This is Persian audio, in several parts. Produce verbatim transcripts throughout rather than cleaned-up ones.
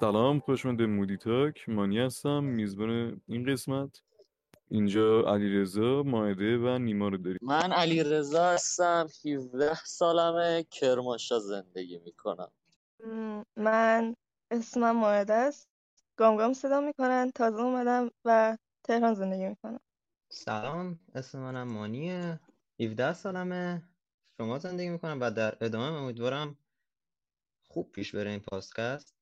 سلام، خوش اومده. مودی تاک مانی هستم، میزبان این قسمت. اینجا علیرضا، مائده و نیما رو داریم. من علیرضا هستم، هفده سالمه، کرمانشاه زندگی میکنم. من اسمم مائده است، گامگام صدا میکنن، تازه اومدم و تهران زندگی میکنم. سلام، اسم منم مانیه، هفده سالمه، شما زندگی میکنم و در ادامه امیدوارم خوب پیش بره این پادکست.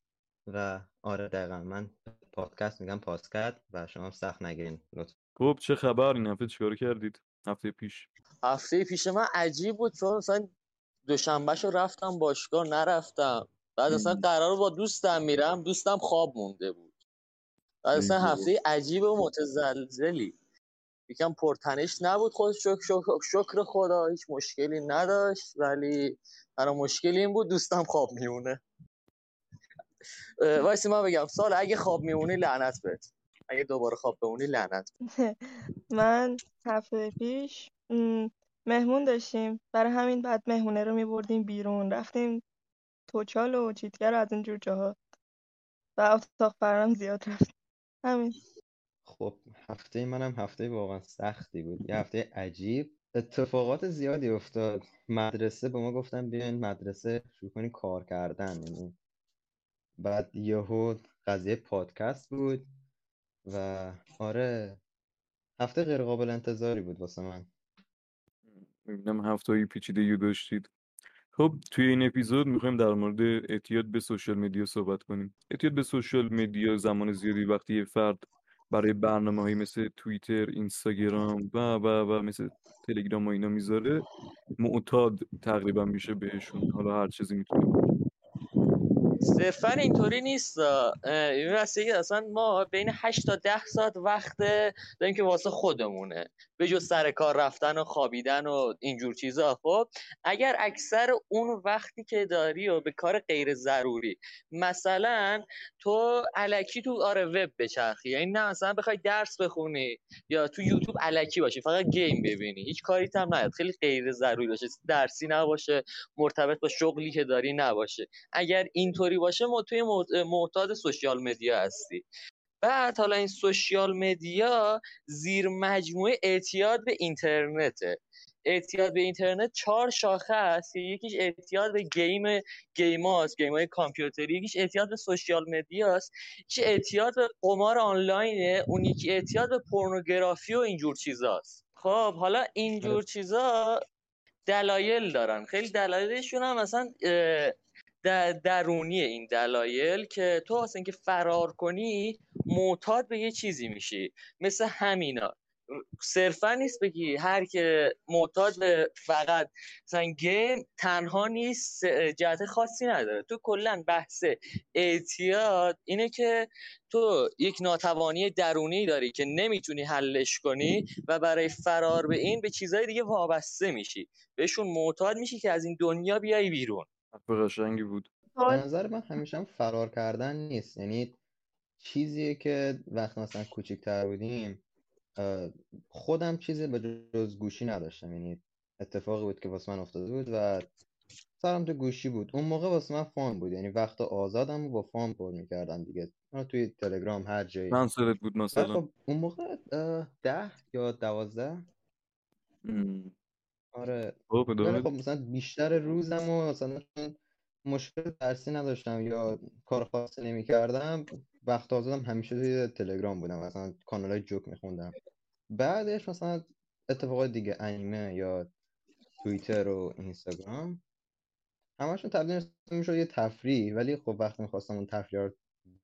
و آره دقیقا من پادکست میگم پادکست و شما سخت نگیرین لطفا. خب چه خبر؟ این هفته چیکار کردید؟ هفته پیش هفته پیش من عجیب بود، چون مثلا دوشنبهشو رفتم باشگاه، نرفتم. بعد اصلا قرارو با دوستم میرم، دوستم خواب مونده بود. بعد اصلا هفته عجیب و متزلزلی، یکم پرتنش نبود، خودش شکر, شکر خدا هیچ مشکلی نداشت، ولی برای مشکلی این بود دوستم خواب میمونه. وایسی من بگم سال، اگه خواب میمونی لعنت بهت، اگه دوباره خواب بمونی لعنت بهت. من هفته پیش مهمون داشتیم، برای همین بعد مهمونه رو میبردیم بیرون، رفتیم توچال و چیتگر و از اینجور جاها و اتاق فرارم زیاد رفت. همین. خب هفته منم هفته واقعا سختی بود، یه هفته عجیب، اتفاقات زیادی افتاد. مدرسه به ما گفتن بیاین مدرسه شروع کنین کار کردن، یعنی بعد یهو قضیه پادکست بود و آره هفته غیر قابل انتظاری بود واسه من. میبینم هفته‌ای پیچیده‌ای داشتید. خب توی این اپیزود میخوایم در مورد اعتیاد به سوشال مدیا صحبت کنیم. اعتیاد به سوشال مدیا زمان زیادی وقتی یه فرد برای برنامه‌هایی مثل توییتر، اینستاگرام و و و مثل تلگرام و اینا میذاره، معتاد تقریبا میشه بهشون. حالا هر چیزی میتونه، صرفاً اینطوری نیست. این راستیه که اصلا ما بین هشت تا ده ساعت وقت داریم که واسه خودمونه، به جز سر کار رفتن و خوابیدن و اینجور چیزا. خب اگر اکثر اون وقتی که داری و به کار غیر ضروری، مثلا تو الکی تو آره وب بچرخی، یعنی نه مثلا بخوای درس بخونی یا تو یوتیوب الکی باشی، فقط گیم ببینی، هیچ کاری هم نیاد، خیلی غیر ضروری باشه، درسی نباشه، مرتبط با شغلی که داری نباشه، اگر اینطوری باشه ما توی معتاد سوشیال مدیا هستی. بعد حالا این سوشیال مدیا زیر مجموعه اعتیاد به اینترنته. اعتیاد به اینترنت چهار شاخه است، یکیش اعتیاد به گیم گیماست، گیم‌های کامپیوتری، یکیش اعتیاد به سوشیال مدیاست، یکی اعتیاد به قمار آنلاینه، اون یکی اعتیاد به پورنوگرافی و اینجور چیزاست. خب حالا اینجور چیزا دلایل دارن، خیلی دلایلشون هم مثلا درونیه این دلایل، که تو اصلا که فرار کنی معتاد به یه چیزی میشی، مثل همینا. صرفا نیست بگی هر که معتاد به فقط مثلا گیم تنها نیست، جهت خاصی نداره. تو کلا بحث اعتیاد اینه که تو یک ناتوانی درونی داری که نمیتونی حلش کنی و برای فرار به این به چیزهای دیگه وابسته میشی، بهشون معتاد میشی که از این دنیا بیای بیرون. قشنگی بود. به نظر من همیشه هم فرار کردن نیست، یعنی چیزیه که وقتی مثلا کوچیک‌تر بودیم خودم چیزی به جز گوشی نداشتم، یعنی اتفاقی بود که واسه من افتاده بود و سرم تو گوشی بود. اون موقع واسه من فان بود، یعنی وقت آزادم با فان پر می‌کردم دیگه، من توی تلگرام هر جایی. من سرت بود مثلا اون موقع ده یا دوازده. آره خب مثلا بیشتر روزم و مثلا مشکل درسی نداشتم یا کار خاصی نمی کردم، وقت آزادم همیشه توی تلگرام بودم، مثلا کانال های جوک می خوندم. بعدش مثلا اتفاقات دیگه، انیمه یا توییتر و اینستاگرام، همشون تبدیل می شد یه تفریح. ولی خب وقتی می خواستم اون تفریح رو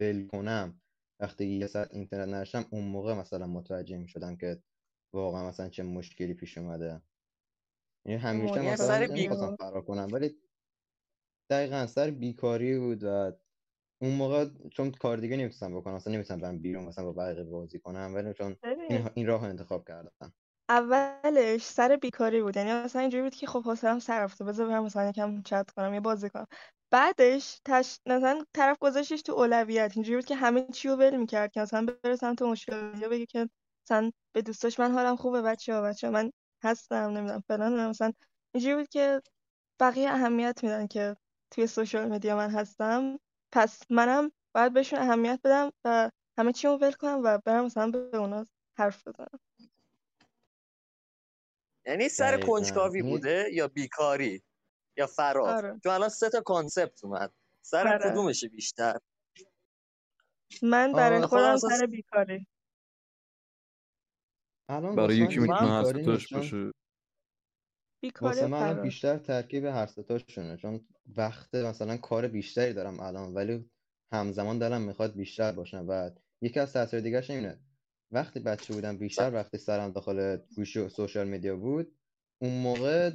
ول کنم، وقتی یه ساعت اینترنت نداشتم، اون موقع مثلا متوجه می شدم که واقعا مثلا چه مشکلی پیش اومده. یعنی همیشه مثلا نمیخواستم فرار کنم، ولی دقیقا سر بیکاری بود و اون موقع چون کار دیگه نمیتونستم بکنم، مثلا نمیتونستم برم بیرون مثلا با بقیه بازی کنم، ولی چون این, این راه رو انتخاب کردم. اولش سر بیکاری بود، یعنی مثلا اینجوری بود که خب حوصله‌ام سر رفته، بذار برم مثلا یکم چت کنم یا بازی کنم. بعدش تش... مثلا طرف گذاشتش تو اولویت، اینجوری بود که همه چی رو ول می‌کرد که مثلا برسم تو مشکل یا بگه که مثلا به دوستاش من حالم خوبه بچه‌ها، بچه‌ها من هستم، نمیدونم فلان. مثلا اینجوری بود که بقیه اهمیت میدن که توی سوشال مدیا من هستم، پس منم باید بهشون اهمیت بدم و همه چی رو ول کنم و برم مثلا به اونا حرف بزنم. یعنی سر کنجکاوی بوده یا بیکاری یا فرار؟ آره. چون الان سه تا کانسپت اومد، سر آره. کدومشه بیشتر؟ من برای خودم سر اساس... بیکاری. الان برای یکی میتونه هر ستاش باشه. واسه من الان بیشتر ترکیب هر ستاشونه، چون وقت مثلا کار بیشتری دارم الان ولی همزمان دلم میخواد بیشتر باشم. و یکی از تاثیر دیگه‌ش اینه، وقتی بچه بودم بیشتر وقتی سرم داخل گوشی سوشال میدیا بود، اون موقع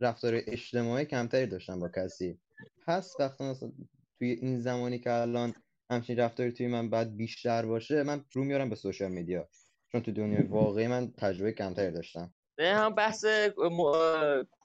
رفتار اجتماعی کمتری داشتم با کسی. پس وقتی مثلا توی این زمانی که الان همچین رفتاری توی من بعد بیشتر باشه، من رو میارم به سوشال میدیا، چون تو دنیای واقعی من تجربه کمتری داشتم. نه هم بحث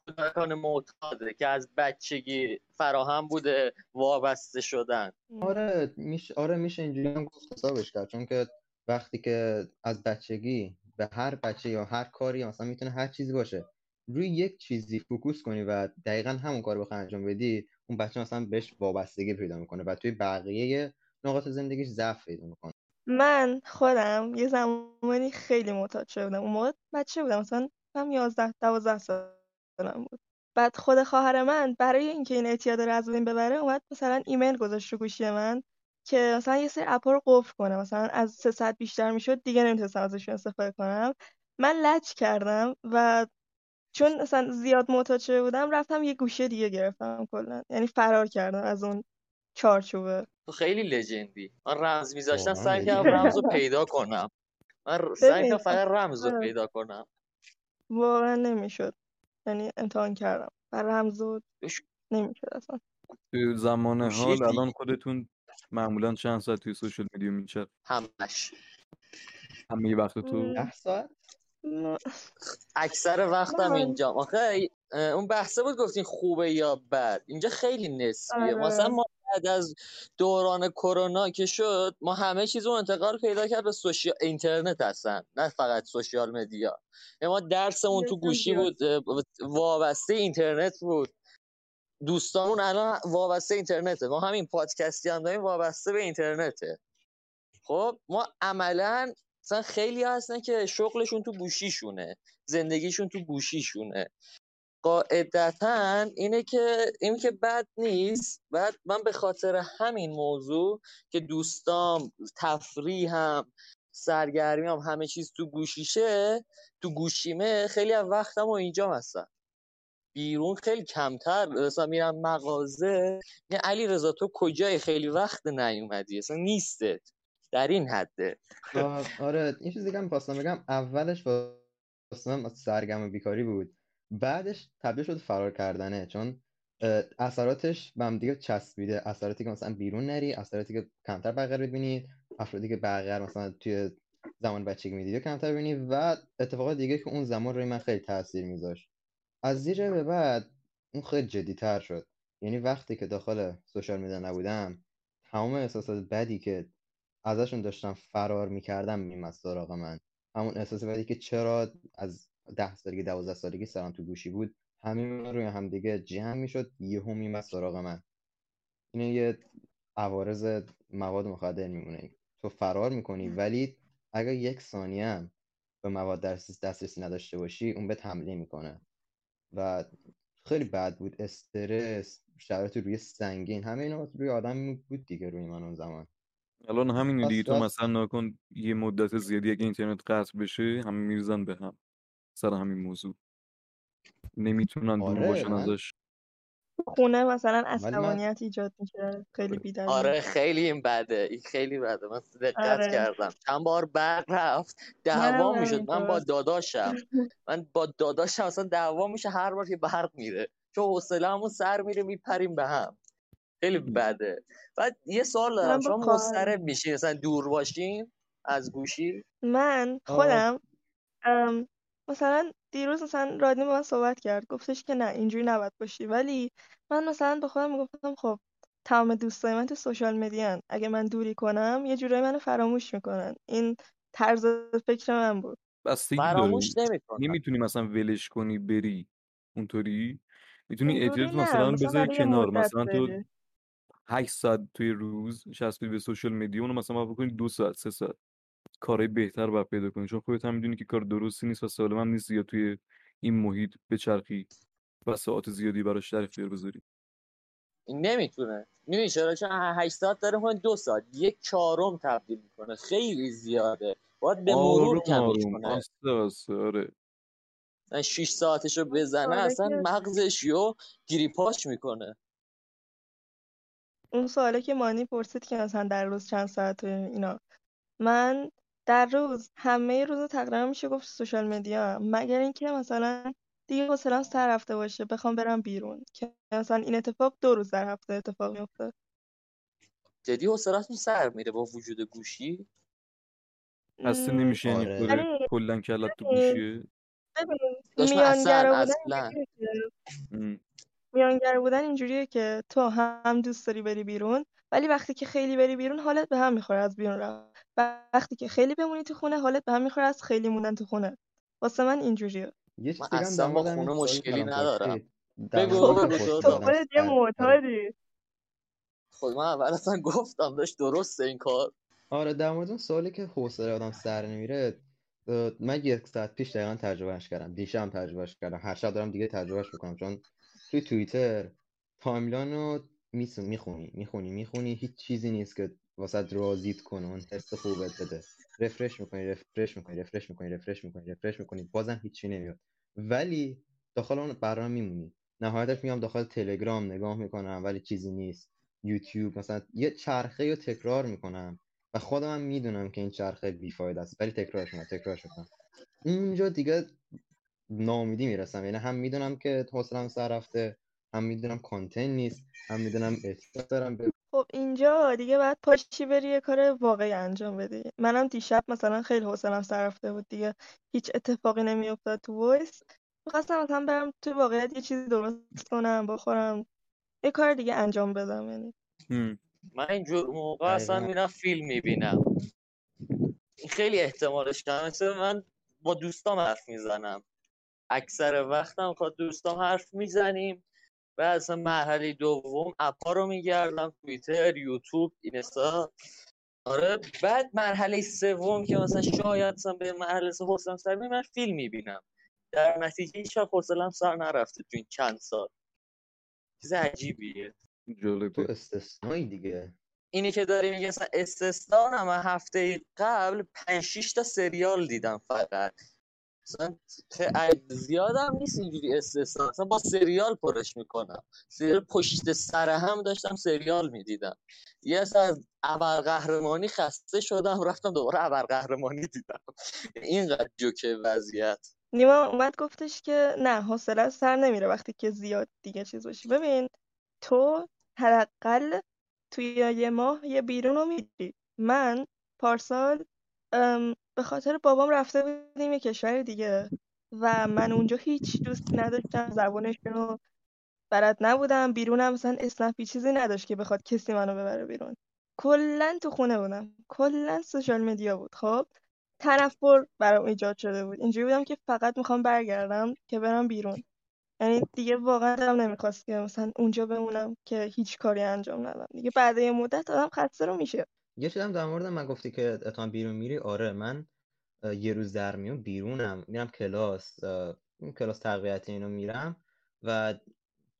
کودکان معتاده که از بچگی فراهم بوده وابسته شدن. آره میشه، آره میشه اینجوری هم گفت حسابش کرد، چون که وقتی که از بچگی به هر بچه یا هر کاری یا مثلا میتونه هر چیزی باشه روی یک چیزی فوکوس کنی و دقیقاً همون کارو بخوای انجام بدی، اون بچه مثلا بهش وابستگی پیدا میکنه و توی بقیه نقاط زندگیش ضعف پیدا میکنه. من خودم یه زمانی خیلی معتاد شده بودم. اون موقع بچه بودم، مثلا من یازده دوازده سالم بود. بعد خود خواهر من برای اینکه این اعتیاد رو از بین ببره اومد مثلا ایمیل گذاشت رو گوشی من که مثلا یه سری اپا رو قفل کنه، مثلا از سه ساعت بیشتر میشد دیگه نمیتونستم ازشون استفاده کنم. من لج کردم و چون مثلا زیاد معتاد شده بودم رفتم یه گوشه دیگه گرفتم کلا، یعنی فرار کردم از اون چارچوبه. تو خیلی لژندی. من رمز میذاشتم، سعی کردم رمزو پیدا کنم. من سعی کردم فقط رمزو پیدا کنم. واقعا نمیشد. یعنی امتحان کردم. برای رمزو نمیشد اصلا. تو زمان حال الان خودتون معمولا چند ساعت توی سوشال میدیا میچرخید؟ همش. همه وقت تو؟ ده ساعت؟ اکثر وقتم اینجا. آخه اون بحثه بود گفتین خوبه یا بد. اینجا خیلی نسبیه. مثلا ما بعد از دوران کرونا که شد ما همه چیزو انتقال پیدا کرد به سوشال اینترنت هستن، نه فقط سوشال مدیا. ما درسمون تو گوشی بود، وابسته اینترنت بود. دوستامون الان وابسته اینترنته. ما همین پادکستی هم داریم وابسته به اینترنته. خب ما عملاً مثلا خیلی هستن که شغلشون تو گوشیشونه، زندگیشون تو گوشیشونه. قاعدتاً اینه که این که بد نیست. بعد من به خاطر همین موضوع که دوستام، تفریحم، سرگرمیام همه چیز تو گوشیشه، تو گوشیمه، خیلی از وقتم اینجا هستن. بیرون خیلی کمتر. مثلا میرم مغازه، میگه علیرضا تو کجای خیلی وقت نیومدی؟ اصلا نیستت. در این حده. آره این چیز دیگه هم خواستم بگم، اولش واسم سرگرم بیکاری بود، بعدش تبدیل شد فرار کردنه، چون اثراتش به هم دیگه چسبیده. اثراتی که مثلا بیرون نری، اثراتی که کمتر بغیر ببینی، افرادی که بغیر مثلا توی زمان بچگی میدیدی کمتر ببینی و اتفاقات دیگه که اون زمان روی من خیلی تاثیر میذاشت. از زیر به بعد اون خیلی جدی‌تر شد. یعنی وقتی که داخل سوشال میدیا نبودم، تمام احساسات بدی که ازشون داشتم فرار میکردم میمد سراغ من. همون احساس بدی که چرا از ده سالگی دوازده سالگی سرم تو گوشی بود، همین روی هم دیگه جمع میشد، یهو میمد سراغ من. اینه یه عوارض مواد مخدر میمونه. تو فرار میکنی ولی اگر یک ثانیه هم به مواد دسترسی نداشته باشی اون بهت حمله میکنه و خیلی بد بود. استرس، شرایط روی سنگین، همه اینا روی آدم بود دیگه، روی من اون زمان. الان همین دیگه. تو مثلا ناکن یه مدت زیادی اگه اینترنت قطع بشه همه میرزن به هم سر همین موضوع، نمیتونن دور آره باشن من. ازش خونه مثلا عصبانیت من... ایجاد میشه. خیلی بیدرد. آره خیلی این بده، این خیلی بده. من دقت آره. کردم چند بار بعد رفت دعوا میشد. من با داداشم من با داداشم اصلا دعوا میشه هر بار که برق میره، چون حوصله‌مون سر میره، میپریم به هم. خیلی بده. بعد یه سوال دارم، شما مضطرب میشین مثلا دور باشین از گوشی؟ من خودم مثلا دیروز مثلا رادنی با من صحبت کرد، گفتش که نه اینجوری نباید باشی، ولی من مثلا به خودم میگفتم خب تمام دوستای من تو سوشال مدیان، اگه من دوری کنم یه جورایی منو فراموش میکنن. این طرز فکر من بود. فراموش نمیکنن. نمیتونی مثلا ولش کنی بری اونطوری، میتونی اعتیادت مثلا بذاری کنار. مثلا تو هشت ساعت توی روز شصت به سوشال میدیا، اونو مثلا ما بکنید دو ساعت سه ساعت کارهای بهتر باید پیدا کنید، چون خودت هم میدونی که کار درستی نیست و سالم هم نیست زیاد توی این محیط بچرخی و ساعت زیادی براش در اختیار بذاری. نمیتونه. میدونی چرا؟ چون هشت ساعت داره میکنه دو ساعت، یک چهارم تبدیل میکنه، خیلی زیاده. باید به مرور کمش کنه. آسته آسته آره. شیش ساعتشو بزنه اصلا مغزش رو گریپاش میکنه. اون سواله که مانی پرسید که مثلا در روز چند ساعت اینا، من در روز همه روز تقریبا میشه گفت سوشال مدیا، مگر اینکه مثلا دیگه حوصله‌ام سر رفته باشه بخوام برم بیرون، که مثلا این اتفاق دو روز در هفته اتفاق میفته. جدی حوصله‌تون سر میره با وجود گوشی؟ اصلا نمیشه یعنی کلا کلا تو گوشیه. میانگر اصلا میانگر بودن اینجوریه که تو هم دوست داری بری بیرون، ولی وقتی که خیلی بری بیرون حالت به هم میخوره از بیرون رفت، وقتی که خیلی بمونی تو خونه حالت به هم میخوره از خیلی موندن تو خونه. واسه من اینجوریه. من اصلا با خونه مشکلی ندارم. بگو بگو تو خودت یه معتادی. خب من اول اصلا گفتم داشت درسته این کار. آره در مورد اون سوالی که حوصله آدم سر نمیره، من یک ساعت پیش دقیقا تجربهش کردم، دیشب تجربهش کردم، هر شب دارم دیگه تجربهش میکنم، چون توی توییتر تایملاین رو میخونی میخونی میخونی هیچ چیزی نیست که واسه راضیت کنه، اون حس خوبت بده، رفرش میکنی رفرش میکنی رفرش میکنی رفرش میکنی رفرش میکنی بازم هیچی نمیاد، ولی داخل اون برنامه میمونی. نهایتش میام داخل تلگرام نگاه میکنم ولی چیزی نیست، یوتیوب مثلا یه چرخه رو تکرار میکنم و خودم هم میدونم که این چرخه بیفاید است ولی تکرارش میکنم تکرارش میکنم اینجا دیگه ناامیدی میرسم. یعنی هم میدونم که حوصله‌ام سر رفته، هم میدونم کانتنت نیست، هم میدونم احساس دارم ب... خب اینجا دیگه بعد پاشی بری یه کار واقعی انجام بدی. منم دیشب مثلا خیلی حوصله‌ام سر رفته بود دیگه، هیچ اتفاقی نمیافتاد تو وایس، می‌خواستم مثلا برم تو واقعیت یه چیزی درست کنم بخورم یه کار دیگه انجام بدم. یعنی من اینجور موقع اصلا میرم فیلم میبینم، این خیلی احتمالش کمه، چون من با دوستام حرف میزنم، اکثر وقتم با دوستام حرف میزنیم و اصلا مرحله دوم اپا رو میگردم، توییتر، یوتیوب، اینستا. آره بعد مرحله سوم که مثلا شاید مثلا به مرحله سوم حوصله‌ام سر میره، من فیلم میبینم، در نتیجه هیچ وقت حوصله‌ام سر نرفته تو این چند سال. چیز عجیبیه. جالبه. تو استثنایی دیگه اینی که داری میگه اصلا استثنا نه. من هفته قبل پنج شش تا سریال دیدم فقط، اصلا زیادم نیست اینجوری استثنا، اصلا با سریال پرش میکنم، سریال پشت سر هم داشتم سریال میدیدم، یه اصلا از ابرقهرمانی خسته شدم رفتم دوباره ابرقهرمانی دیدم. اینقدر جوکه وضعیت. نیما اومد گفتش که نه حوصله سر نمیره وقتی که زیاد دیگه چیز باشی. ببین تو حداقل توی یه ماه یه بیرون رو میدی. من پارسال به خاطر بابام رفته بودیم یه کشور دیگه و من اونجا هیچ دوستی نداشتم، زبانشون رو بلد نبودم، بیرونم مثلا اسنپی چیزی نداشت که بخواد کسی منو ببره بیرون، کلا تو خونه بودم، کلا سوشال مدیا بود. خب تنفر برام ایجاد شده بود، اینجوری بودم که فقط میخوام برگردم که برم بیرون. یعنی دیگه واقعا دلم نمیخواست که مثلا اونجا بمونم که هیچ کاری انجام ندم. دیگه بعد یه مدت آدم خسته رو میشه. یه چیزم در مورد من گفتی که اتفاقا بیرون میری. آره من یه روز در میون بیرونم، میرم کلاس، کلاس تقویتی اینو میرم و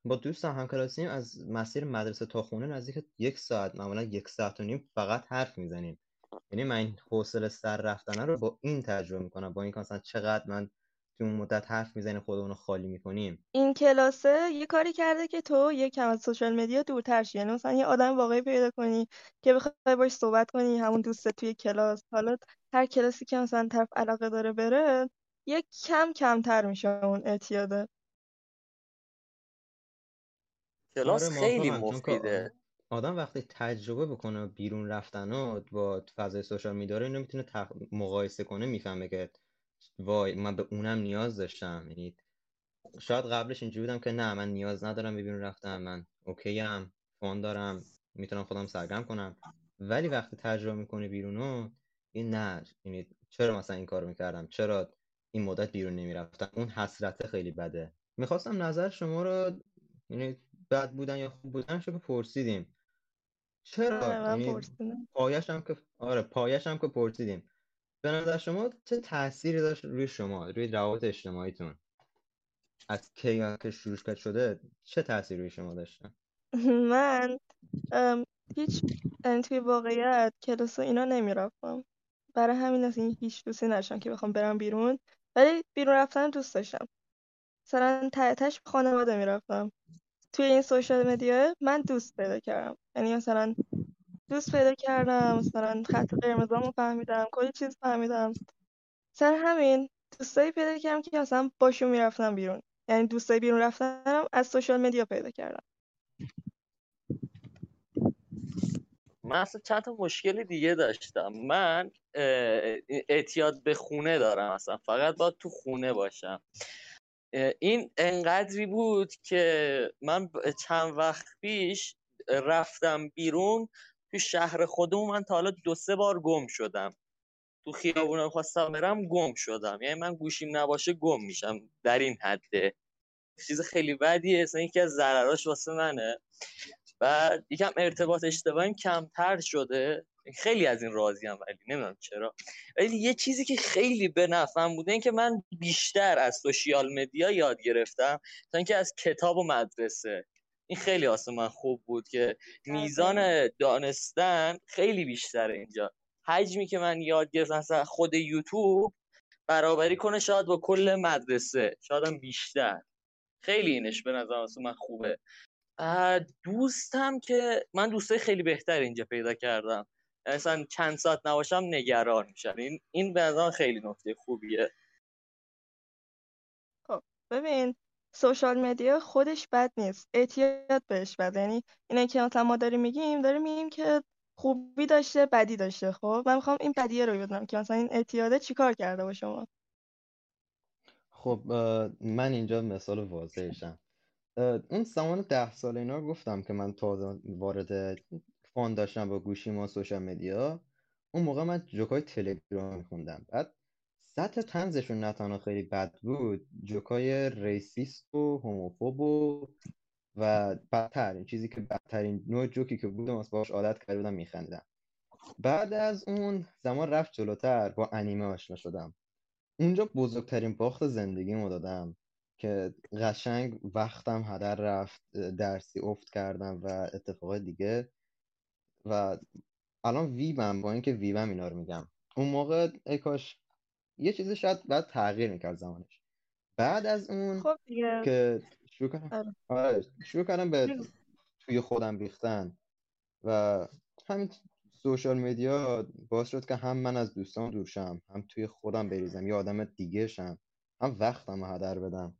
با دوستم همکلاسیم از مسیر مدرسه تا خونه نزدیک یک ساعت، معمولا یک ساعت و نیم فقط حرف میزنیم. یعنی من حوصله سر رفتن رو با این تجربه میکنم، با این که مثلا چقدر من تو مدت حرف میزنیم خودمون رو خالی میکنیم. این کلاسه یه کاری کرده که تو یکم از سوشال مدیا دورتر شی، یعنی مثلا یه آدم واقعی پیدا کنی که بخوای باهاش صحبت کنی، همون دوست توی کلاس. حالا هر کلاسی که مثلا طرف علاقه داره بره یک کم کمتر میشه اون اعتیاده. کلاس خیلی مفیده. آدم وقتی تجربه بکنه بیرون رفتنو با فضای سوشال مدیا رو نمیتونه تق... مقایسه کنه، میفهمه که وای من به اونم نیاز داشتم. یعنی شاید قبلش اینجوری بودم که نه من نیاز ندارم به بیرون رفتم، من اوکی ام، فون دارم، میتونم خودم سرگرم کنم، ولی وقتی تجربه میکنه بیرونو این نه، یعنی چرا مثلا این کارو میکردم، چرا این مدت بیرون نمیرفتم، اون حسرته خیلی بده. میخواستم نظر شما رو، یعنی بد بودن یا خوب بودن شو پرسیدیم، چرا؟ آره، من یعنی پرسیدم. پایش هم که آره پایش هم که پرسیدیم. به نظر شما چه تأثیری داشت روی شما، روی روابط اجتماعیتون؟ از کی که شروع کرد شده چه تأثیری روی شما داشتن؟ من ام، هیچ ام، توی واقعیت کلاس و اینا نمیرفتم، برای همین از این هیچ دوستی نداشتم که بخوام برم بیرون، ولی بیرون رفتن دوست داشتم. مثلا ته تهش به خانواده میرفتم. توی این سوشال مدیا من دوست پیدا کردم، یعنی مثلا دوست پیدا کردم، مثلا خط قرمزامو فهمیدم، کلی چیز فهمیدم. سر همین دوستایی پیدا کردم که مثلا باشون میرفتم بیرون، یعنی دوستای بیرون رفتنم از سوشال مدیا پیدا کردم. من اصلا چند تا مشکل دیگه داشتم. من اه، اعتیاد به خونه دارم، اصلا فقط باید تو خونه باشم. اه، این انقدری بود که من ب- چند وقت پیش رفتم بیرون تو شهر خودم. من تا حالا دو سه بار گم شدم تو خیابونا، خواستم برم گم شدم. یعنی من گوشیم نباشه گم میشم، در این حده. چیز خیلی بدیه، اصلا یکی از ضرراش واسه منه. و یکم ارتباط اجتماعیم کمتر شده، خیلی از این راضیم، ولی نمیدونم چرا. ولی یه چیزی که خیلی به نفعم بوده این که من بیشتر از سوشیال مدیا یاد گرفتم تا اینکه از کتاب و مدرسه. این خیلی واسه من خوب بود که آره. میزان دانستن خیلی بیشتره اینجا. حجمی که من یاد گرفتم اصلا خود یوتیوب برابری کنه شاید با کل مدرسه، شاید هم بیشتر. خیلی اینش به نظر واسه من خوبه. اه، دوستم که من دوستای خیلی بهتر اینجا پیدا کردم، اصلا چند ساعت نباشم نگران میشن. این این به نظرم خیلی نکته خوبیه. خب ببین، سوشال مدیا خودش بد نیست، اعتیاد بهش بده. یعنی اینا که مثلا ما داریم میگیم داریم میگیم که خوبی داشته بدی داشته. خب من میخوام این بدیه رو بدونم که مثلا این اعتیاده چیکار کرده با شما. خب اه، من اینجا مثال واضحشم. اه، اون زمان ده سال اینا رو گفتم که من تازه وارد فان داشتم با گوشی ما سوشال مدیا. اون موقع من جوکای تلگرام میخوندم، بعد سطح طنزشون نه تنها خیلی بد بود، جوکای ریسیست و هوموفوب و و بدتر، این چیزی که بدترین نوع جوکی که بودم از باهاش عادت کرده بودم میخندیدم. بعد از اون زمان رفت جلوتر، با انیمه آشنا شدم. اونجا بزرگترین باخت زندگیمو دادم که قشنگ وقتم هدر رفت، درسی افت کردم و اتفاقای دیگه. و الان ویبم، با اینکه ویبم اینا رو میگم، اون موقع ای کاش یه چیزی شاید بعد تغییر میکرد زمانش. بعد از اون خب دیگه که شروع کردم آره. آره شروع کردم به بگو. توی خودم ریختن و همین سوشال مدیا باعث شد که هم من از دوستان دور شم، هم توی خودم بریزم، یه آدم دیگه شم، هم وقتم رو هدر بدم.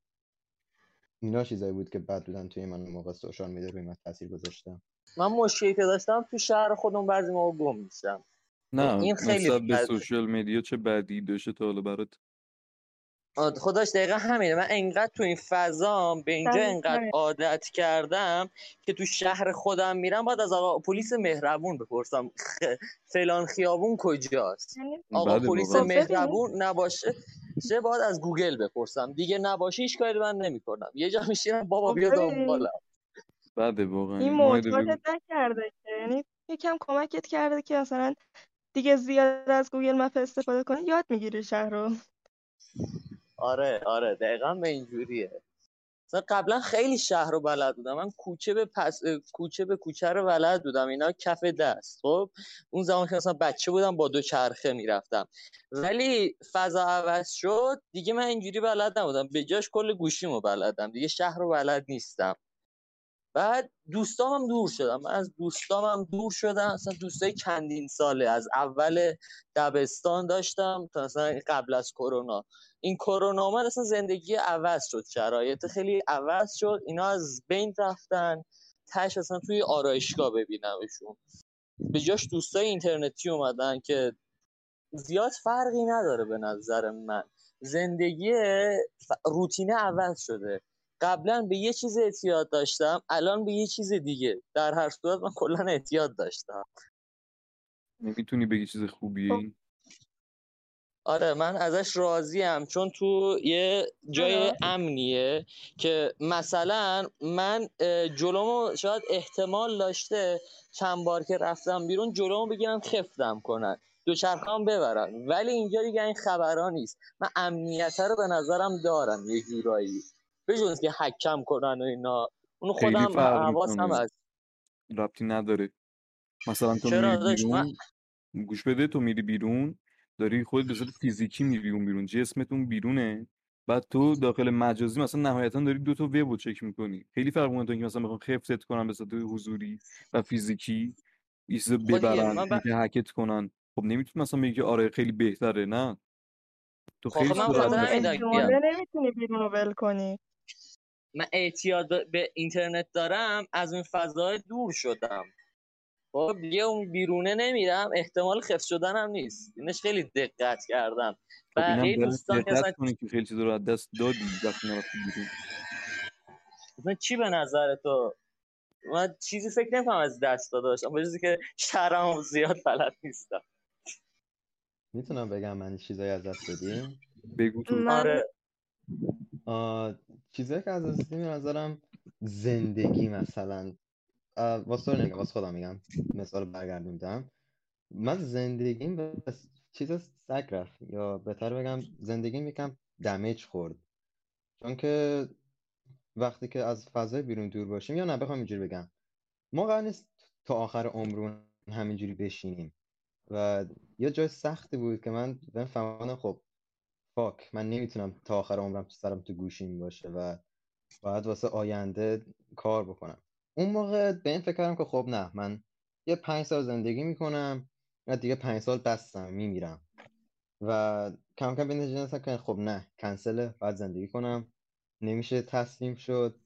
اینا چیزایی بود که بد بودن توی من. اون موقع سوشال مدیا روی من تاثیر گذاشتم. من مشکلی که داشتم تو شهر خودم بعضی موقع گم میشم، نه این خیلی نسبت به بد. سوشال مدیا چه بدی داشته تا حالا برات؟ آه، خداش دقیقا همینه. من انقدر تو این فضام به اینجا انقدر دقیقاً. عادت کردم که تو شهر خودم میرم باید از آقا پلیس مهربون بپرسم خ- فلان خیابون کجاست. یعنی آقا بله پلیس خب واقعا. ببین مهربون نباشه چه باید از گوگل بپرسم، دیگه نباشه هیچ کاری من نمیکنم. یه جا میشینم بابا خب بیا ببین دنبالم. بده واقعا این این مایده بگو. موضوعاتت نکرده که، یعنی یکم کمکت کرده که مثلا دیگه زیاد از گوگل مپ استفاده کنی، یاد میگیری شهر رو. آره آره دقیقا به اینجوریه. مثلا قبلا خیلی شهر رو بلد بودم، من کوچه به پس... اه، کوچه به کوچه رو بلد بودم، اینا کف دست. خب اون زمان که مثلا بچه بودم با دو چرخه میرفتم، ولی فضا عوض شد دیگه من اینجوری بلد نبودم، به جاش کل گوشیمو بلدم، دیگه شهر رو بلد نیستم. بعد دوستامم دور شدم، من از دوستامم دور شدم. اصلا دوستای چندین ساله از اول دبستان داشتم تا اصلا قبل از کرونا. این کرونا اومد اصلا زندگی عوض شد، شرایط خیلی عوض شد، اینا از بین رفتن. تش اصلا توی آرایشگاه ببینمشون، به جاش دوستای اینترنتی اومدن که زیاد فرقی نداره به نظر من. زندگی ف... روتینه عوض شده. قبلا به یه چیز اعتیاد داشتم، الان به یه چیز دیگه. در هر صورت من کلا اعتیاد داشتم. نمیتونی بگی چیز خوبیه خب این؟ آره من ازش راضیم، چون تو یه جای آره. امنیه که مثلا من جلومو شاید احتمال داشته چند بار که رفتم بیرون جلومو بگیرن خفتم کنن، دوچرخه‌ام ببرن، ولی اینجا دیگه این خبرا نیست. من امنیت رو به نظرم دارم یه جورایی، بجز که حکم کنن و اینا، اون خودم حواسم هست، ربطی نداره. مثلا تو میری بیرون، من... گوش بده، تو میری بیرون داری خودت به صورت فیزیکی میری اون بیرون، جسمتون بیرونه، بعد تو داخل مجازی مثلا نهایتا داری دو تا وبو چک میکنی. خیلی فرق میکنه تا اینکه مثلا بخوام خفتت کنم به صورت حضوری و فیزیکی ایزو ببرن ب... که هکت کنن. خب نمیتونی مثلا بگی آره خیلی بهتره، نه تو خیلی سرعت نمیتونی بیرونو ول کنی. من اعتیاد به اینترنت دارم، از اون فضای دور شدم، خب دیگه اون بیرونه نمیرم، احتمال خفت شدن هم نیست. اینش خیلی دقت کردم و این دوستان دقت کنی که خیلی چیز رو از دست دادی وقتی نرفتی بیرون. من چی به نظر تو؟ من چیزی فکر نمی‌کنم از دست داداشم، به جز که شرمم زیاد بلد نیستم. میتونم بگم من چیزایی از دست دادیم؟ بگو تو. آره چیزایی که از دست دادیم نظرم زندگی، مثلا واسه تو نگم، واسه خودم میگم، مثال برگردم میدم، من زندگیم به چیز سگ رفت، یا بهتر بگم زندگیم یکم دمیج خورد، چون که وقتی که از فضای بیرون دور باشیم، یا نه بخوام اینجوری بگم، ما قرار نیست تا آخر عمرون همینجوری بشینیم و یا جای سختی بود که من بهم فهمیدم خب فاک من نمیتونم تا آخر عمرم سرم تو گوشیم باشه و باید واسه آینده کار بکنم. اون موقع به این فکر کردم که خب نه، من یه پنج سال زندگی میکنم و دیگه پنج سال بستم میمیرم و کم کم به نتیجه رسیدم که خب نه، کنسله، باید زندگی کنم، نمیشه تسلیم شد.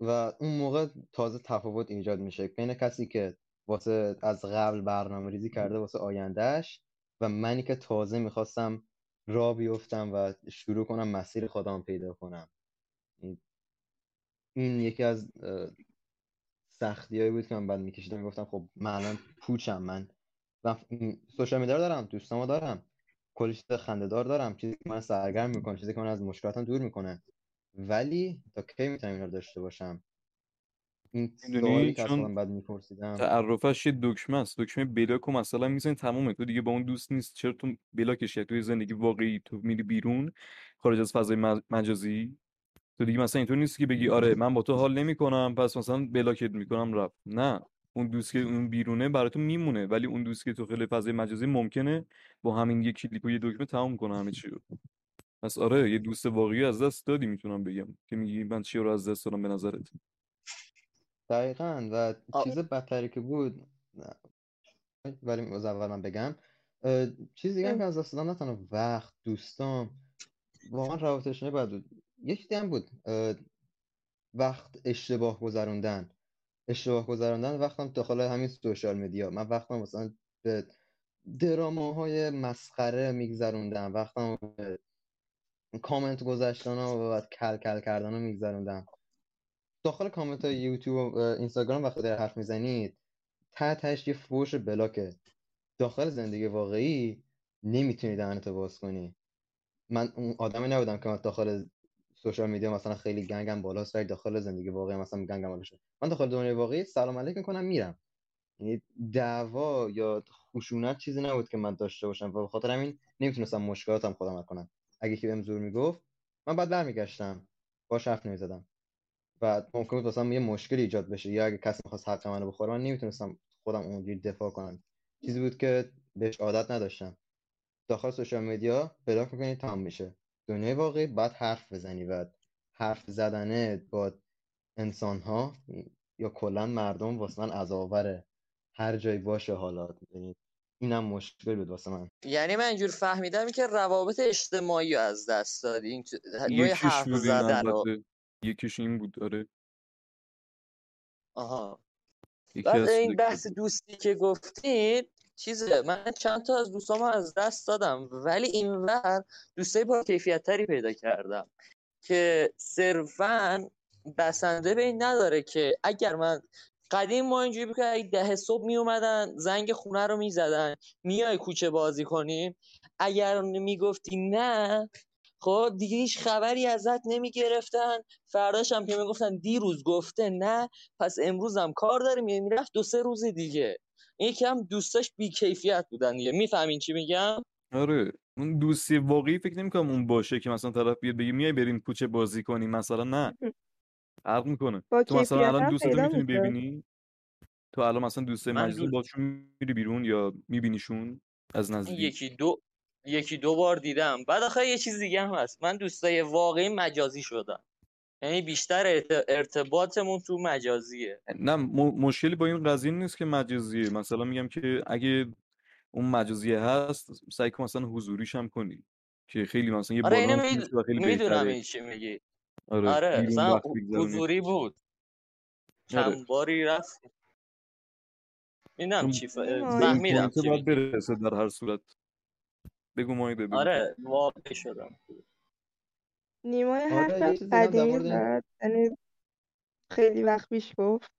و اون موقع تازه تفاوت ایجاد میشه بین کسی که واسه از قبل برنامه ریزی کرده واسه آیندهش و منی که تازه میخواستم راه بیفتم و شروع کنم مسیر خودم پیدا کنم. این یکی از سختیایی بود که من بعد میکشیدم، میگفتم خب من الان پوچم، من سوشال میدیا دارم، دوستامو دارم، کلی چیز خنده‌دار دارم، چیزی که من سرگرم میکنه، چیزی که من از مشکلاتم دور میکنه، ولی تا کی میتونم اینا رو داشته باشم؟ این سوالی که اصلا بعد میپرسیدم تعرفش یه دکمه است، دکمه بلاکو مثلا میزنی تمومه، تو دیگه با اون دوست نیست، چرا تو بلاکش کردی؟ تو زندگی واقعی تو میری بیرون خارج از فضای مجازی، تو دیگه مثلا اینطور نیست که بگی آره من با تو حال نمی‌کنم پس مثلا بلاکت می‌کنم رفت. نه، اون دوست که اون بیرونه برای تو میمونه، ولی اون دوست که تو خیلی فضای مجازی ممکنه با همین یک کلیک و یه دکمه تمام کنه همه چی رو. پس آره یه دوست واقعی از دست دادی، میتونم بگم که میگی من چی رو از دست دادم به نظرت. دقیقاً. و چیز بدتری که بود، ولی از اول من بگم چیز دیگه هم که از دست دادم، نه تنها وقت، دوستام، واقعا روابطش نبود، یکی دیگه هم بود وقت اشتباه گذروندن اشتباه گذروندن وقتم داخل همین سوشال میدیا. من وقتم مثلا به دراماهای مسخره میگذروندم، وقتم به کامنت گذاشتن و بعد کل کل کردن رو میگذروندم. داخل کامنت های یوتیوب و اینستاگرام وقتی در حرف میزنید ته تهش یه فوش بلاکه. داخل زندگی واقعی نمیتونی دهنتو باز کنی. من اون آدمی نبودم که من داخل سوشال میدیا مثلا خیلی گنگم بالاست، ولی داخل زندگی واقعی مثلا گنگم بالا شد. من داخل دنیای واقعی سلام علیکم میکنم میرم، یعنی دعوا یا خشونت چیزی نبود که من داشته باشم و به خاطر همین نمیتونستم مشکلاتم خودم حل کنم. اگه کی بهم زور میگفت من بعد برمیگشتم باهاش حرف نمیزدم، بعد ممکن بود مثلا یه مشکلی ایجاد بشه، یا اگه کسی می‌خواست حق منو بخوره من نمیتونستم خودم اونجوری دفاع کنم. چیزی بود که بهش عادت نداشتم. داخل سوشال میدیا بلاک می‌کنی تمام میشه. دنیای واقعی باید حرف بزنی و حرف زدنه با انسان‌ها یا کلاً مردم واسه من عزاوره، هر جایی باشه حالات. اینم مشکل بود واسه من. یعنی من اینجور فهمیدم که روابط اجتماعی رو از دست دادی، این یه حرف زدن رو. یکیش این بود. آره آها. بعد این بحث دوستی که گفتید چیزه، من چند تا از دوستامو از دست دادم، ولی اینور دوستای با کیفیت تری پیدا کردم که صرفاً بسنده به این نداره که اگر من قدیم ما اینجوری بود که ده صبح می اومدن زنگ خونه رو می زدن، میای کوچه بازی کنیم، اگر میگفتی نه خب دیگه هیچ خبری ازت نمیگرفتن، فرداش هم که میگفتن دیروز گفته نه پس امروز هم کار داره، میرفت دو سه روز دیگه. این کم دوستاش بیکیفیت بودن دیگه، میفهمین چی میگم؟ آره اون دوستی واقعی فکر نمی‌کنم اون باشه که مثلا طرف بیاد بگه میای بریم کوچه بازی کنیم مثلا، نه عقل میکنه. تو مثلا الان دوستت میتونی ببینی؟ تو الان مثلا دوست مجلس باشون میری بیرون یا میبینیشون از نزدیک؟ یکی دو یکی دو بار دیدم. بعد آخه یه چیز دیگه هم هست، من دوستای واقعی مجازی شدن، یعنی بیشتر ارتباطمون تو مجازیه. نه م- مشکلی با این قضیه نیست که مجازیه، مثلا میگم که اگه اون مجازیه هست سعی کن مثلا حضوریش هم کنی که خیلی مثلا یه آره بالانس می... و خیلی بهتره. میدونم این چی میگی. آره آره مثلا حضوری بود آره. چند باری رفت میدونم چی ف... فهمیدم چی باید برسه در هر صورت. بگو مایی ببین. آره واقع شدم نیمای حرفت قدیمی زد، یعنی خیلی وقت پیش گفت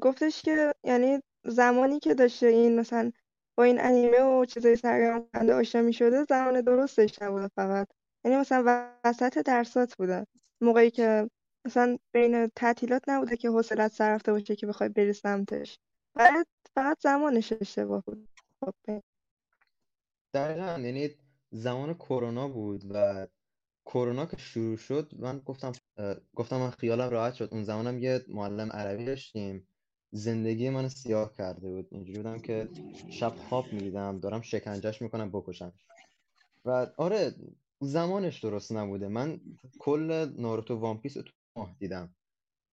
گفتش که یعنی زمانی که داشته این مثلا با این انیمه و چیزای سرگرم کننده آشنا می‌شده زمان درستش نبوده، فقط یعنی مثلا وسط درسات بوده، موقعی که مثلا بین تعطیلات نبوده که حوصله‌ات سر رفته باشه که بخوای بری سمتش، بعد فقط زمانش اشتباه بود. دقیقاً یعنی زمان کرونا بود و کرونا که شروع شد من گفتم گفتم من خیالم راحت شد. اون زمانم یه معلم عربی داشتیم زندگی من سیاه کرده بود، اینجوری بودم که شب خواب می‌دیدم دارم شکنجهش میکنم بکشم. و آره زمانش درست نبوده. من کل ناروتو وان پیس رو تو ماه دیدم،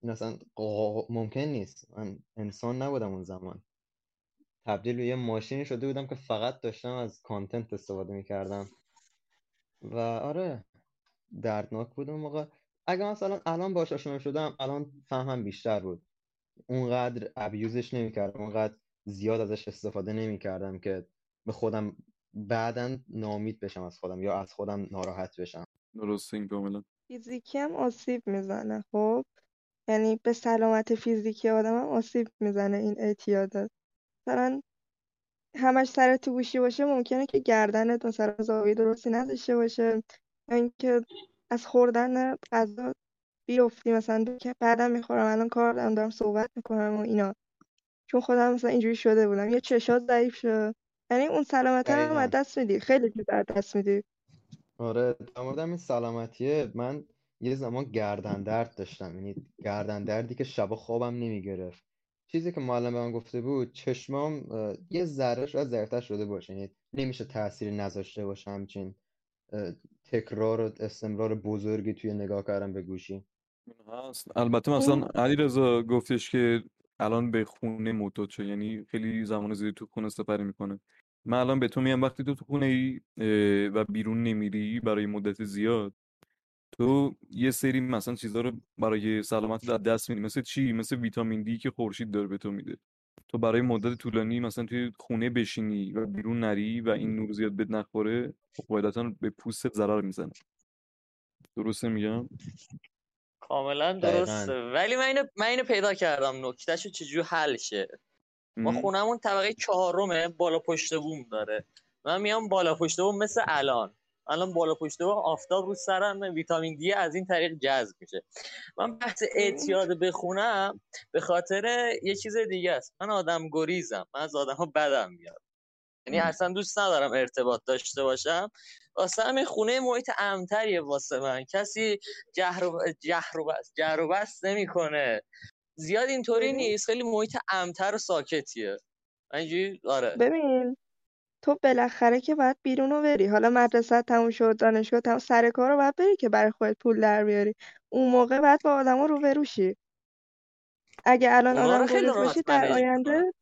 این اصلا ممکن نیست. من انسان نبودم اون زمان، تبدیل به یه ماشینی شده بودم که فقط داشتم از کانتنت استفاده میکردم و آره دردناک بود اون موقع. اگه مثلا الان باهاش آشنا شدم الان فهمم بیشتر بود، اونقدر ابیوزش نمیکردم، اونقدر زیاد ازش استفاده نمیکردم که به خودم بعداً ناامید بشم از خودم یا از خودم ناراحت بشم. درست این کاملا. فیزیکی هم آسیب میزنه خب، یعنی به سلامت فیزیکی آدم هم آسیب میزنه این اعتیادات. مثلا همش سر تو گوشی باشه ممکنه که گردنت مثلا زاویه درستی نداشته باشه، اینکه از خوردن غذا بیفتی مثلا که بعدم میخورم الان کار دارم دارم صحبت میکنم و اینا، چون خودم مثلا اینجوری شده بودم. یا چشات ضعیف شد، یعنی اون سلامت هم از دست میدی، خیلی چیز از دست میدی. آره در مورد این سلامتیه من یه زمان گردن درد داشتم، یعنی گردن دردی که شب خوابم نمیگرفت. چیزی که معلم به من گفته بود چشمام یه ذره شاید ضعیف‌تر شده باشه، یعنی نمیشه تأثیری نذاشته باشه همچین تکرار و استمرار بزرگی توی نگاه کردن به گوشی هست. البته مثلا علیرضا گفتش که الان به خونه معتاد شد، یعنی خیلی زمان زیادی تو خونه سپری میکنه. من الان به تو میگم وقتی تو تو خونه ای و بیرون نمیری برای مدت زیاد تو یه سری مثلا چیزا رو برای سلامت از دست میدی. مثل چی؟ مثل ویتامین دی که خورشید داره به تو میده. تو برای مدت طولانی مثلا توی خونه بشینی و بیرون نری و این نور زیاد بد نخوره قاعدتاً به پوستت ضرر میزنه. درسته میگم؟ کاملا درسته. ولی من اینو من اینو پیدا کردم نکتهشو چجوری حل شه. ما خونمون طبقه چهارمه، بالا پشت بوم داره. من میام بالا پشت بوم مثل الان. الان بالا پشت بوم آفتاب رو سرم، ویتامین دی از این طریق جذب میشه. من بحث اعتیاد به خونم به خاطر یه چیز دیگه است. من آدم گریزم. من از آدم‌ها بدم میاد. یعنی اصلا دوست ندارم ارتباط داشته باشم. واسه همین خونه محیط امن‌تریه واسه من. کسی جهر و جهر و بس جهر و بس نمی‌کنه. زیاد اینطوری نیست، خیلی محیط امن‌تر و ساکتیه. اینجوری آره. ببین تو بالاخره که باید بیرون رو بری، حالا مدرسه تموم شد دانشگاه تموم سر کار رو باید بری که برای خودت پول در بیاری، اون موقع باید با آدما رو بروشی. اگه الان آدم خیلی باشی در آینده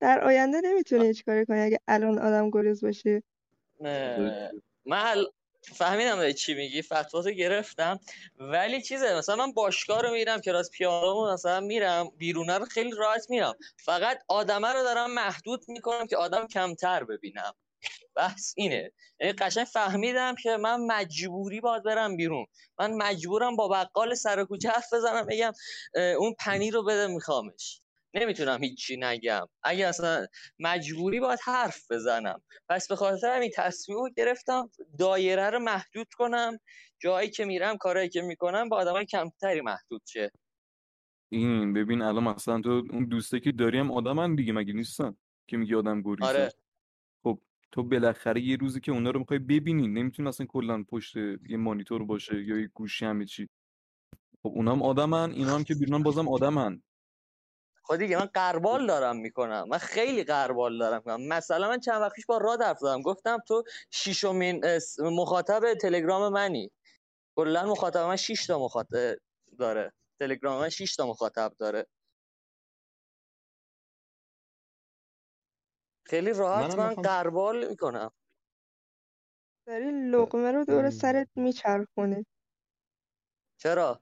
در آینده نمیتونی هیچ کاری کنی اگه الان آدم گریز باشی. نه من فهمیدم چی میگی، فتواتو گرفتم. ولی چیزه مثلا من باشگاه رو میرم که راست پیانو مثلا میرم بیرونه رو خیلی راحت میرم، فقط آدمه رو دارم محدود میکنم که آدم کمتر ببینم. بحث اینه، یعنی قشنگ فهمیدم که من مجبوری باید برم بیرون. من مجبورم با بقال سر کوچه حرف بزنم بگم اون پنیر رو بده میخوامش، نمیتونم هیچی نگم، اگه اصلا مجبوری باید حرف بزنم. پس به خاطر همین تصمیم رو گرفتم دایره رو محدود کنم، جایی که میرم کارایی که میکنم با آدمای کمتری محدود شه. این ببین الان مثلا تو اون دوسته که داریم آدمن دیگه، مگه نیستن که میگی آدم گوریزه؟ آره. خب تو بالاخره یه روزی که اونا رو میخوای ببینی، نمیتونی مثلا کلا پشت یه مانیتور باشه یا یه گوشی همه چی. خب اونا هم آدمن، اینا هم که بیرونن بازم آدمن. خب دیگه من قربال دارم میکنم، من خیلی قربال دارم میکنم. مثلا من چند وقت پیش با راد حرف زدم، گفتم تو ششمین مخاطب تلگرام منی. کلا مخاطب من شش تا مخاطب داره، تلگرام من شش تا مخاطب داره. خیلی راحت من, من قربال میکنم. داری لقمه رو دور سرت میچرخونه. چرا؟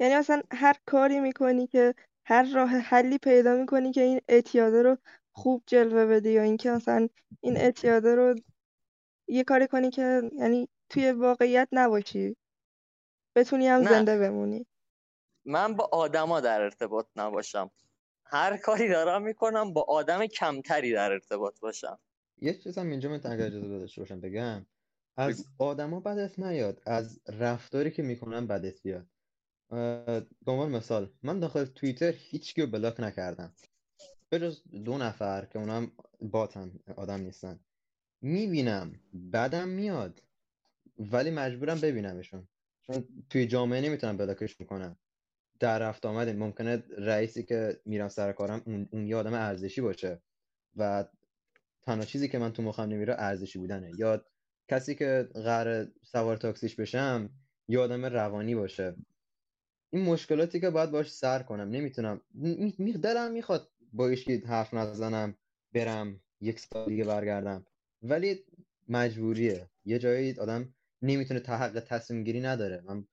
یعنی اصلا هر کاری میکنی که هر راه حلی پیدا میکنی که این اعتیاده رو خوب جلوه بده، یا اینکه اصلا این اعتیاده رو یه کاری کنی که یعنی توی واقعیت نباشی، بتونی هم نه. زنده بمونی. من با آدما در ارتباط نباشم، هر کاری دارم میکنم با آدم کمتری در ارتباط باشم. یه چیز هم اینجا میتونم اجازه بداشت روشن بگم، از آدما بدت نیاد، از رفتاری که میکنن بدت بیاد. به عنوان مثال من داخل توییتر هیچکیو بلاک نکردم به جز دو نفر که اونم باتن، آدم نیستن. میبینم بعدم میاد ولی مجبورم ببینمشون، چون توی جامعه نمیتونم بلاکش میکنم. در رفت آمد ممکنه رئیسی که میرم سر کارم اون, اون یه آدم ارزشی باشه و تنها چیزی که من تو مخم نمیره ارزشی بودنه، یا کسی که قرار سوار تاکسیش بشم یه آدم روانی باشه. این مشکلاتی که باید باش سر کنم، نمیتونم می... دلم میخواد با ایشکی حرف نزنم، برم یک سال دیگه برگردم، ولی مجبوریه. یه جایی آدم نمیتونه، حق تصمیم گیری نداره. من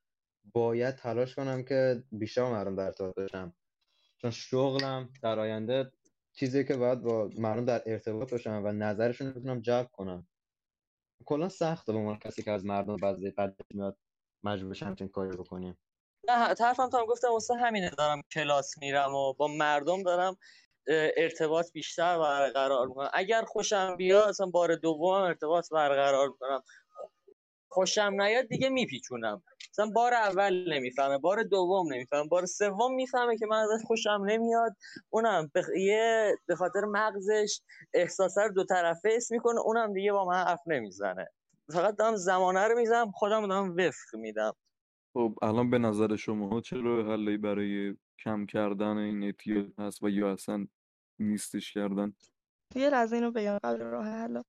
باید تلاش کنم که بیشتر مردم در ارتباط باشم، چون شغلم در آینده چیزی که باید با مردم در ارتباط باشم و نظرشون رو بتونم جلب کنم. کلا سخته به من کسی که از مردم بعضی بعدش میاد مجبور بشم همچین کاری بکنیم. نه طرفم تا هم گفتم واسه همینه دارم کلاس میرم و با مردم دارم ارتباط بیشتر برقرار میکنم. اگر خوشم بیاد اصلا بار دوم ارتباط برقرار میکنم، خوشم نیاد دیگه میپیچونم. اصلا بار اول نمیفهمه، بار دوم نمیفهمه، بار سوم میفهمه که من ازش خوشم نمیاد. اونم بخ... یه به خاطر مغزش احساسه رو دو طرفه حس میکنه، اونم دیگه با من حرف نمیزنه. فقط دارم زمانه رو میزنم، خودم دارم وفق میدم. خب الان به نظر شما چه راه حلی برای کم کردن این اعتیاد هست و یا اصلا نیستش کردن؟ یه لحظه اینو بگم قبل راه حل.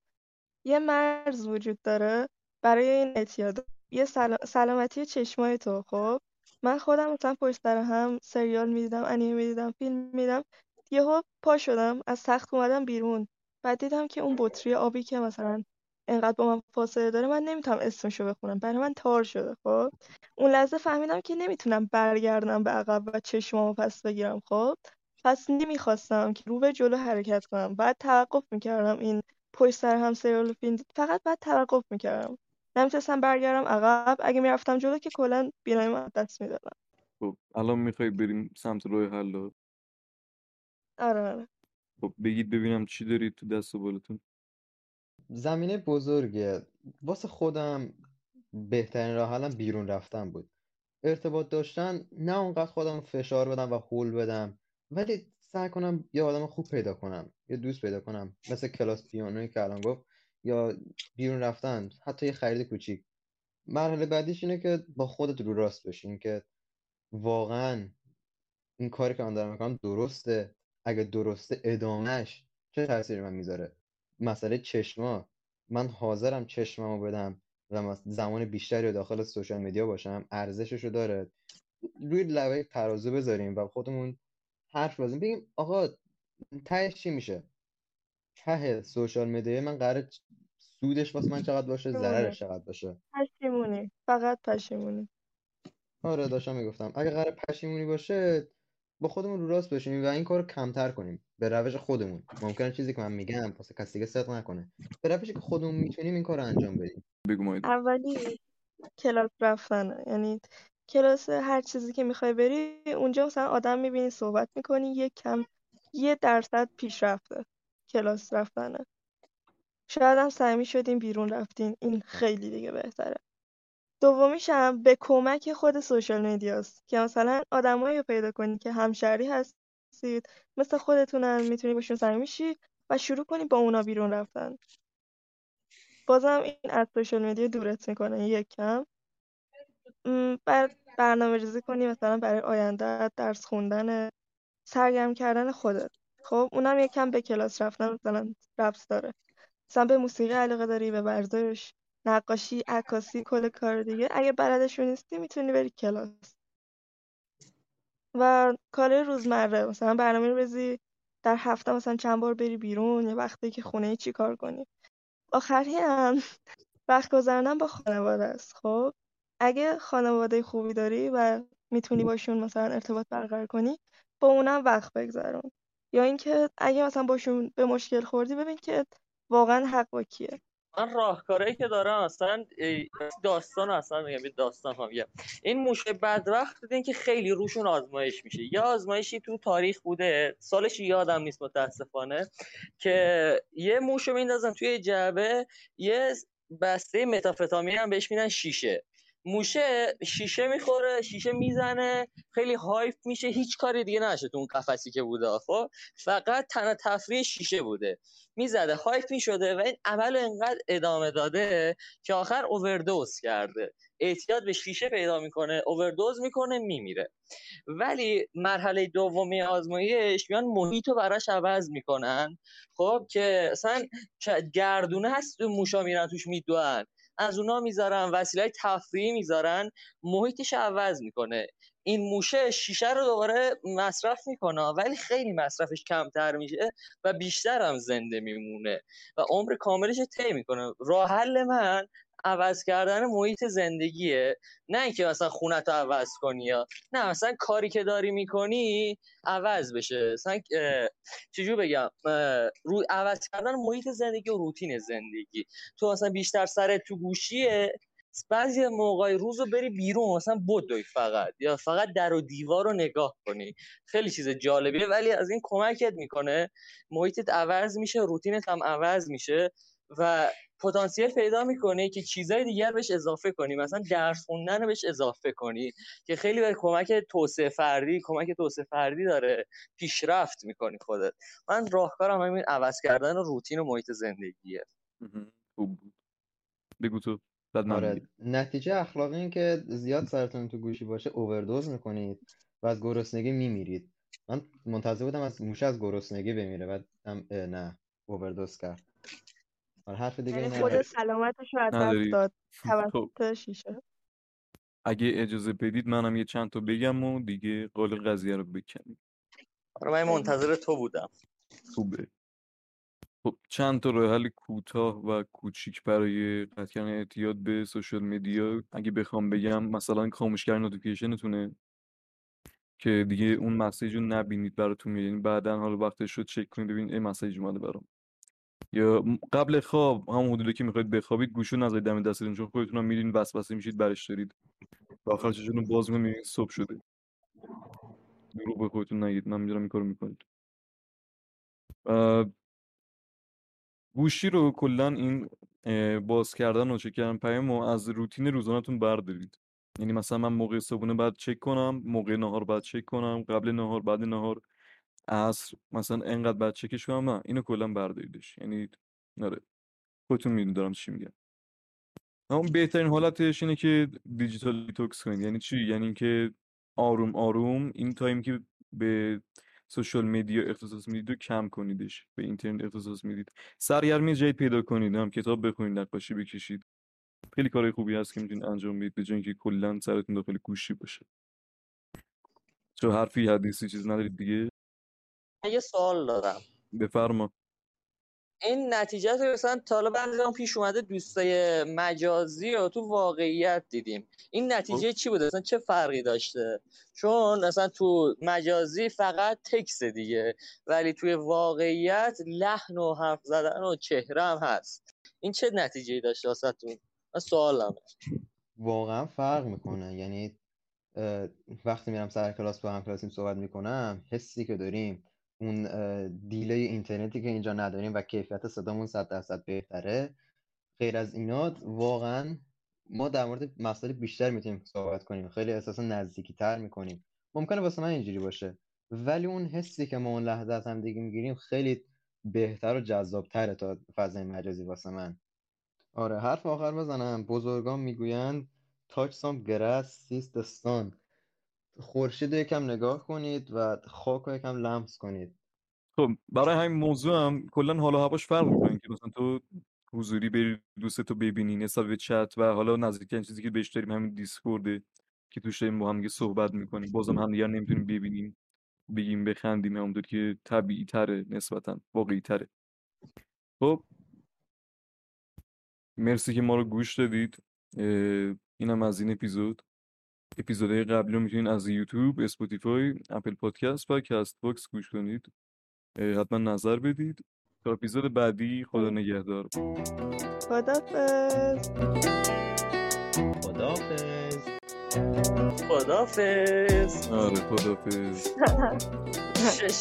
یه مرز وجود داره برای این اعتیاد، یه سل... سلامتی چشمای تو. خب من خودم مثلا پشت سر هم سریال میدیدم، انیمه میدیدم، فیلم میدیدم، یهو پا شدم از تخت اومدم بیرون، بعد دیدم که اون بطری آبی که مثلا انقدر با من فاصله داره من نمیتونم اسمشو بخونم، برای من تار شده. خب اون لحظه فهمیدم که نمیتونم برگردم به عقب و چشمامو پس بگیرم. خب پس نمیخواستم که رو به جلو حرکت کنم، بعد توقف میکردم. این پشت سر هم سریال فیلم فقط بعد توقف میکردم، نمیتونستم برگردم عقب. اگه میرفتم جلو که کلا بینایی من دست میدادم. خب الان میخوای بریم سمت راه حل؟ آره آره. خب بگید ببینم چی دارید تو دست و بالتون. زمینه بزرگه. واسه خودم بهترین راه حلم بیرون رفتن بود، ارتباط داشتن، نه اونقدر خودم فشار بدم و هول بدم، ولی سعی کنم یه آدم خوب پیدا کنم، یه دوست پیدا کنم، مثل کلاس پیانویی که الان گفت، یا بیرون رفتن، حتی یه خرید کوچیک. مرحله بعدیش اینه که با خودت رو راست بشین که واقعا این کاری که من دارم میکنم درسته. اگه درسته ادامهش چه تاثیری من میذاره. مسئله چشما، من حاضرم چشممو بدم و زمان بیشتری داخل سوشال میدیا باشم، ارزششو داره. روی لبه ترازو بذاریم و خودمون حرف بزنیم، بگیم آقا تهش چی میشه، ته سوشال میدیا من قراره سودش واسه من چقدر باشه، ضررش چقدر باشه. پشیمونی، فقط پشیمونی. آره داشتم میگفتم اگه قراره پشیمونی باشه با خودمون رو راست باشیم و این کارو کمتر کنیم به روش خودمون. ممکنه چیزی که من میگم واسه کسی دیگه صدق نکنه، به روشی که خودمون میتونیم این کارو انجام بدیم. بگو ما اولی کلاس رفتن، یعنی کلاس هر چیزی که میخوای بری اونجا مثلا آدم میبینی، صحبت میکنی، یک کم یه درصد پیشرفته کلاس رفتنه. شاید هم سعی شدین بیرون رفتین، این خیلی دیگه بهتره. دومیش هم به کمک خود سوشال میدیاست که مثلا آدمایی رو پیدا کنی که همشهری هستید، مثل خودتونن، میتونی باشون صمیمی میشی و شروع کنی با اونا بیرون رفتن. بازم این از سوشال میدیا دورت میکنه یک کم. بعد برنامه‌ریزی کنی مثلا برای آینده، درس خوندن، سرگرم کردن خودت. خب اونم یک کم به کلاس رفتن مثلا ربط داره. مثلا به موسیقی علاقه داری، به ورزش، نقاشی، عکاسی، کل کار دیگه. اگه بلدشون نیستی میتونی بری کلاس. و کار روزمره مثلا برنامه‌ریزی، در هفته مثلا چند بار بری بیرون، یا وقتی که خونه چی کار کنی. آخری هم وقت گذروندن با خانواده است. خب اگه خانواده خوبی داری و میتونی باشون مثلا ارتباط برقرار کنی، با اونم وقت بگذرون. یا اینکه اگه مثلا باشون به مشکل خوردی، ببین که واقعا حق با کیه. من راهکارهایی که دارم اصلا داستان اصلا میگم داستان هم میگم این موش بدبخت دیدین که خیلی روشون آزمایش میشه. یا آزمایشی تو تاریخ بوده، سالش یادم نیست متاسفانه، که یه موش رو میندازن توی جعبه، یه بسته متافتامین هم بهش میدن، شیشه موشه شیشه میخوره، شیشه میزنه، خیلی هایپ میشه، هیچ کاری دیگه نشه تو اون قفسی که بوده. خب فقط تنها تفریح شیشه بوده، میزده، هایپ میشده و این عمل انقدر ادامه داده که آخر اووردوز کرده، اعتیاد به شیشه پیدا میکنه، اووردوز میکنه، میمیره. ولی مرحله دومی آزمایش میان محیطو براش عوض میکنن. خب که مثلا گردونه هست تو موشا میرن توش میدوئن، از اونا میذارن، وسیله تفریحی میذارن، محیطش عوض میکنه. این موشه شیشه رو دوباره مصرف میکنه، ولی خیلی مصرفش کمتر میشه و بیشتر هم زنده میمونه و عمر کاملش رو طی میکنه. راه حل من عوض کردن محیط زندگیه، نه اینکه مثلا خونت رو عوض کنی، یا نه مثلا کاری که داری میکنی عوض بشه. مثلا چجور بگم، رو عوض کردن محیط زندگی و روتین زندگی تو. مثلا بیشتر سرت تو گوشیه، بعضی موقعی روز رو بری بیرون مثلا بدوی فقط، یا فقط در و دیوار رو نگاه کنی، خیلی چیز جالبیه. ولی از این کمکت میکنه، محیطت عوض میشه، روتینت هم عوض میشه و پتانسیل پیدا میکنه که چیزای دیگر بهش اضافه کنی، مثلا درس خوندن رو بهش اضافه کنی که خیلی به کمک توسعه فردی کمک توسعه فردی داره، پیشرفت میکنی خودت. من راهکارم همین عوض کردن روتین و محیط زندگیه. خوب بود. بگو تو. آره. نتیجه اخلاقی این که زیاد سرتون تو گوشی باشه، اووردوز میکنید و از گرسنگی میمیرید. من منتظر بودم از موش از گرسنگی بمیره، بعد نه، اووردوز کرد. آره حرف دیگه یعنی خود سلامتش رو از دست داد توسط شیشه. اگه اجازه بدید منم یه چند تا بگم و دیگه قال قضیه رو بکنیم. آره من منتظر تو بودم. خوبه. خب چند تا راه حل کوتاه و کوچیک برای قطع کردن اعتیاد به سوشال میدیا اگه بخوام بگم، مثلا خاموش کردن نوتیفیکیشنتونه که دیگه اون مسیج رو نبینید براتون میاد، یعنی بعداً حالا وقتش رو چک کنید ببینید این مسیج اومده برام. یا قبل خواب هم حدوده که میخواید بخوابید گوشو نذارید دم دستتون، چون خودتون هم میدین وسوسه میشید برش دارید و آخر چشاتون رو باز می‌کنید میبینید صبح شده. دروغ به خودتون نگید، من میدونم این کارو میکنید. گوشی رو کلا این باز کردن و چک کردن پیامو از روتین روزانه‌تون بردارید. یعنی مثلا من موقع صبحونه بعد چک کنم، موقع نهار بعد چک کنم، قبل نهار، بعد نهار، عصر مثلا اینقدر بعد چکش کنم، نه اینو کلا برداریدش. یعنی نره خودتون میدونید دارم چی میگم. اما بهترین حالتش اینه که دیجیتال دیتوکس کنید. یعنی چی؟ یعنی اینکه آروم آروم این تایم که به سوشال میدیا اختصاص میدید رو کم کنیدش، به اینترنت اختصاص میدید، سرگرمی جدید پیدا کنید، هم کتاب بخونید، نقاشی بکشید. خیلی کارهای خوبی هست که میتونید انجام بدید به جای اینکه کلا سرتون داخل گوشی باشه. چه حرفی حدیثی چیز ندارید دیگه؟ یه سوال دارم. بفرما. این نتیجه رو مثلا تا بعضی هم پیش اومده دوستای مجازی رو تو واقعیت دیدیم، این نتیجه چی بوده؟ مثلا چه فرقی داشته؟ چون مثلا تو مجازی فقط تکست دیگه، ولی توی واقعیت لحن و حرف زدن و چهره هم هست. این چه نتیجه‌ای داشته واسه تو؟ من سوالمه. واقعا فرق میکنه. یعنی وقتی میرم سر کلاس با همکلاسیم صحبت میکنم، حسی که داریم، اون دیلی اینترنتی که اینجا نداریم و کیفیت صدامون صد درصد بهتره، غیر از اینا واقعا ما در مورد مسائل بیشتر میتونیم صحبت کنیم، خیلی احساس نزدیکی تر میکنیم. ممکنه واسه من اینجوری باشه، ولی اون حسی که ما اون لحظه از هم دیگه میگیریم خیلی بهتر و جذابتره تا فضای مجازی واسه من. آره، حرف آخر بزنم. بزرگان میگویند touch some grass, sees the sun. خورشید رو یکم نگاه کنید و خاک رو یکم لمس کنید. خب برای همین موضوع هم کلا حال و هواش فرق می‌کنه که مثلا تو حضوری بری دوستتو ببینی، حساب به چت، و حالا نزدیک‌ترین چیزی که بهش داریم همین دیسکورد که توش داریم با هم دیگه صحبت می‌کنیم، بازم همدیگه نمی‌تونیم ببینیم بگیم بخندیم، همونطور که طبیعی‌تره، نسبتاً واقعی‌تره. خب مرسی که ما رو گوش دادید. اینم از این اپیزود. اپیزودهای قبلی رو میتونید از یوتیوب، اسپاتیفای، اپل پادکست و کست باکس گوش کنید. حتما نظر بدید. تا اپیزود بعدی، خدا نگهدار. خدافظ. خدافظ. خدافظ. آره خدافظ.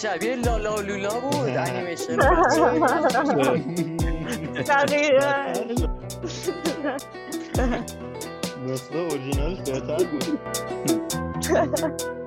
شبیه لالا و لولا بود انیمیشن. دقیقاً. نسخه اورجینالش بهتر بود.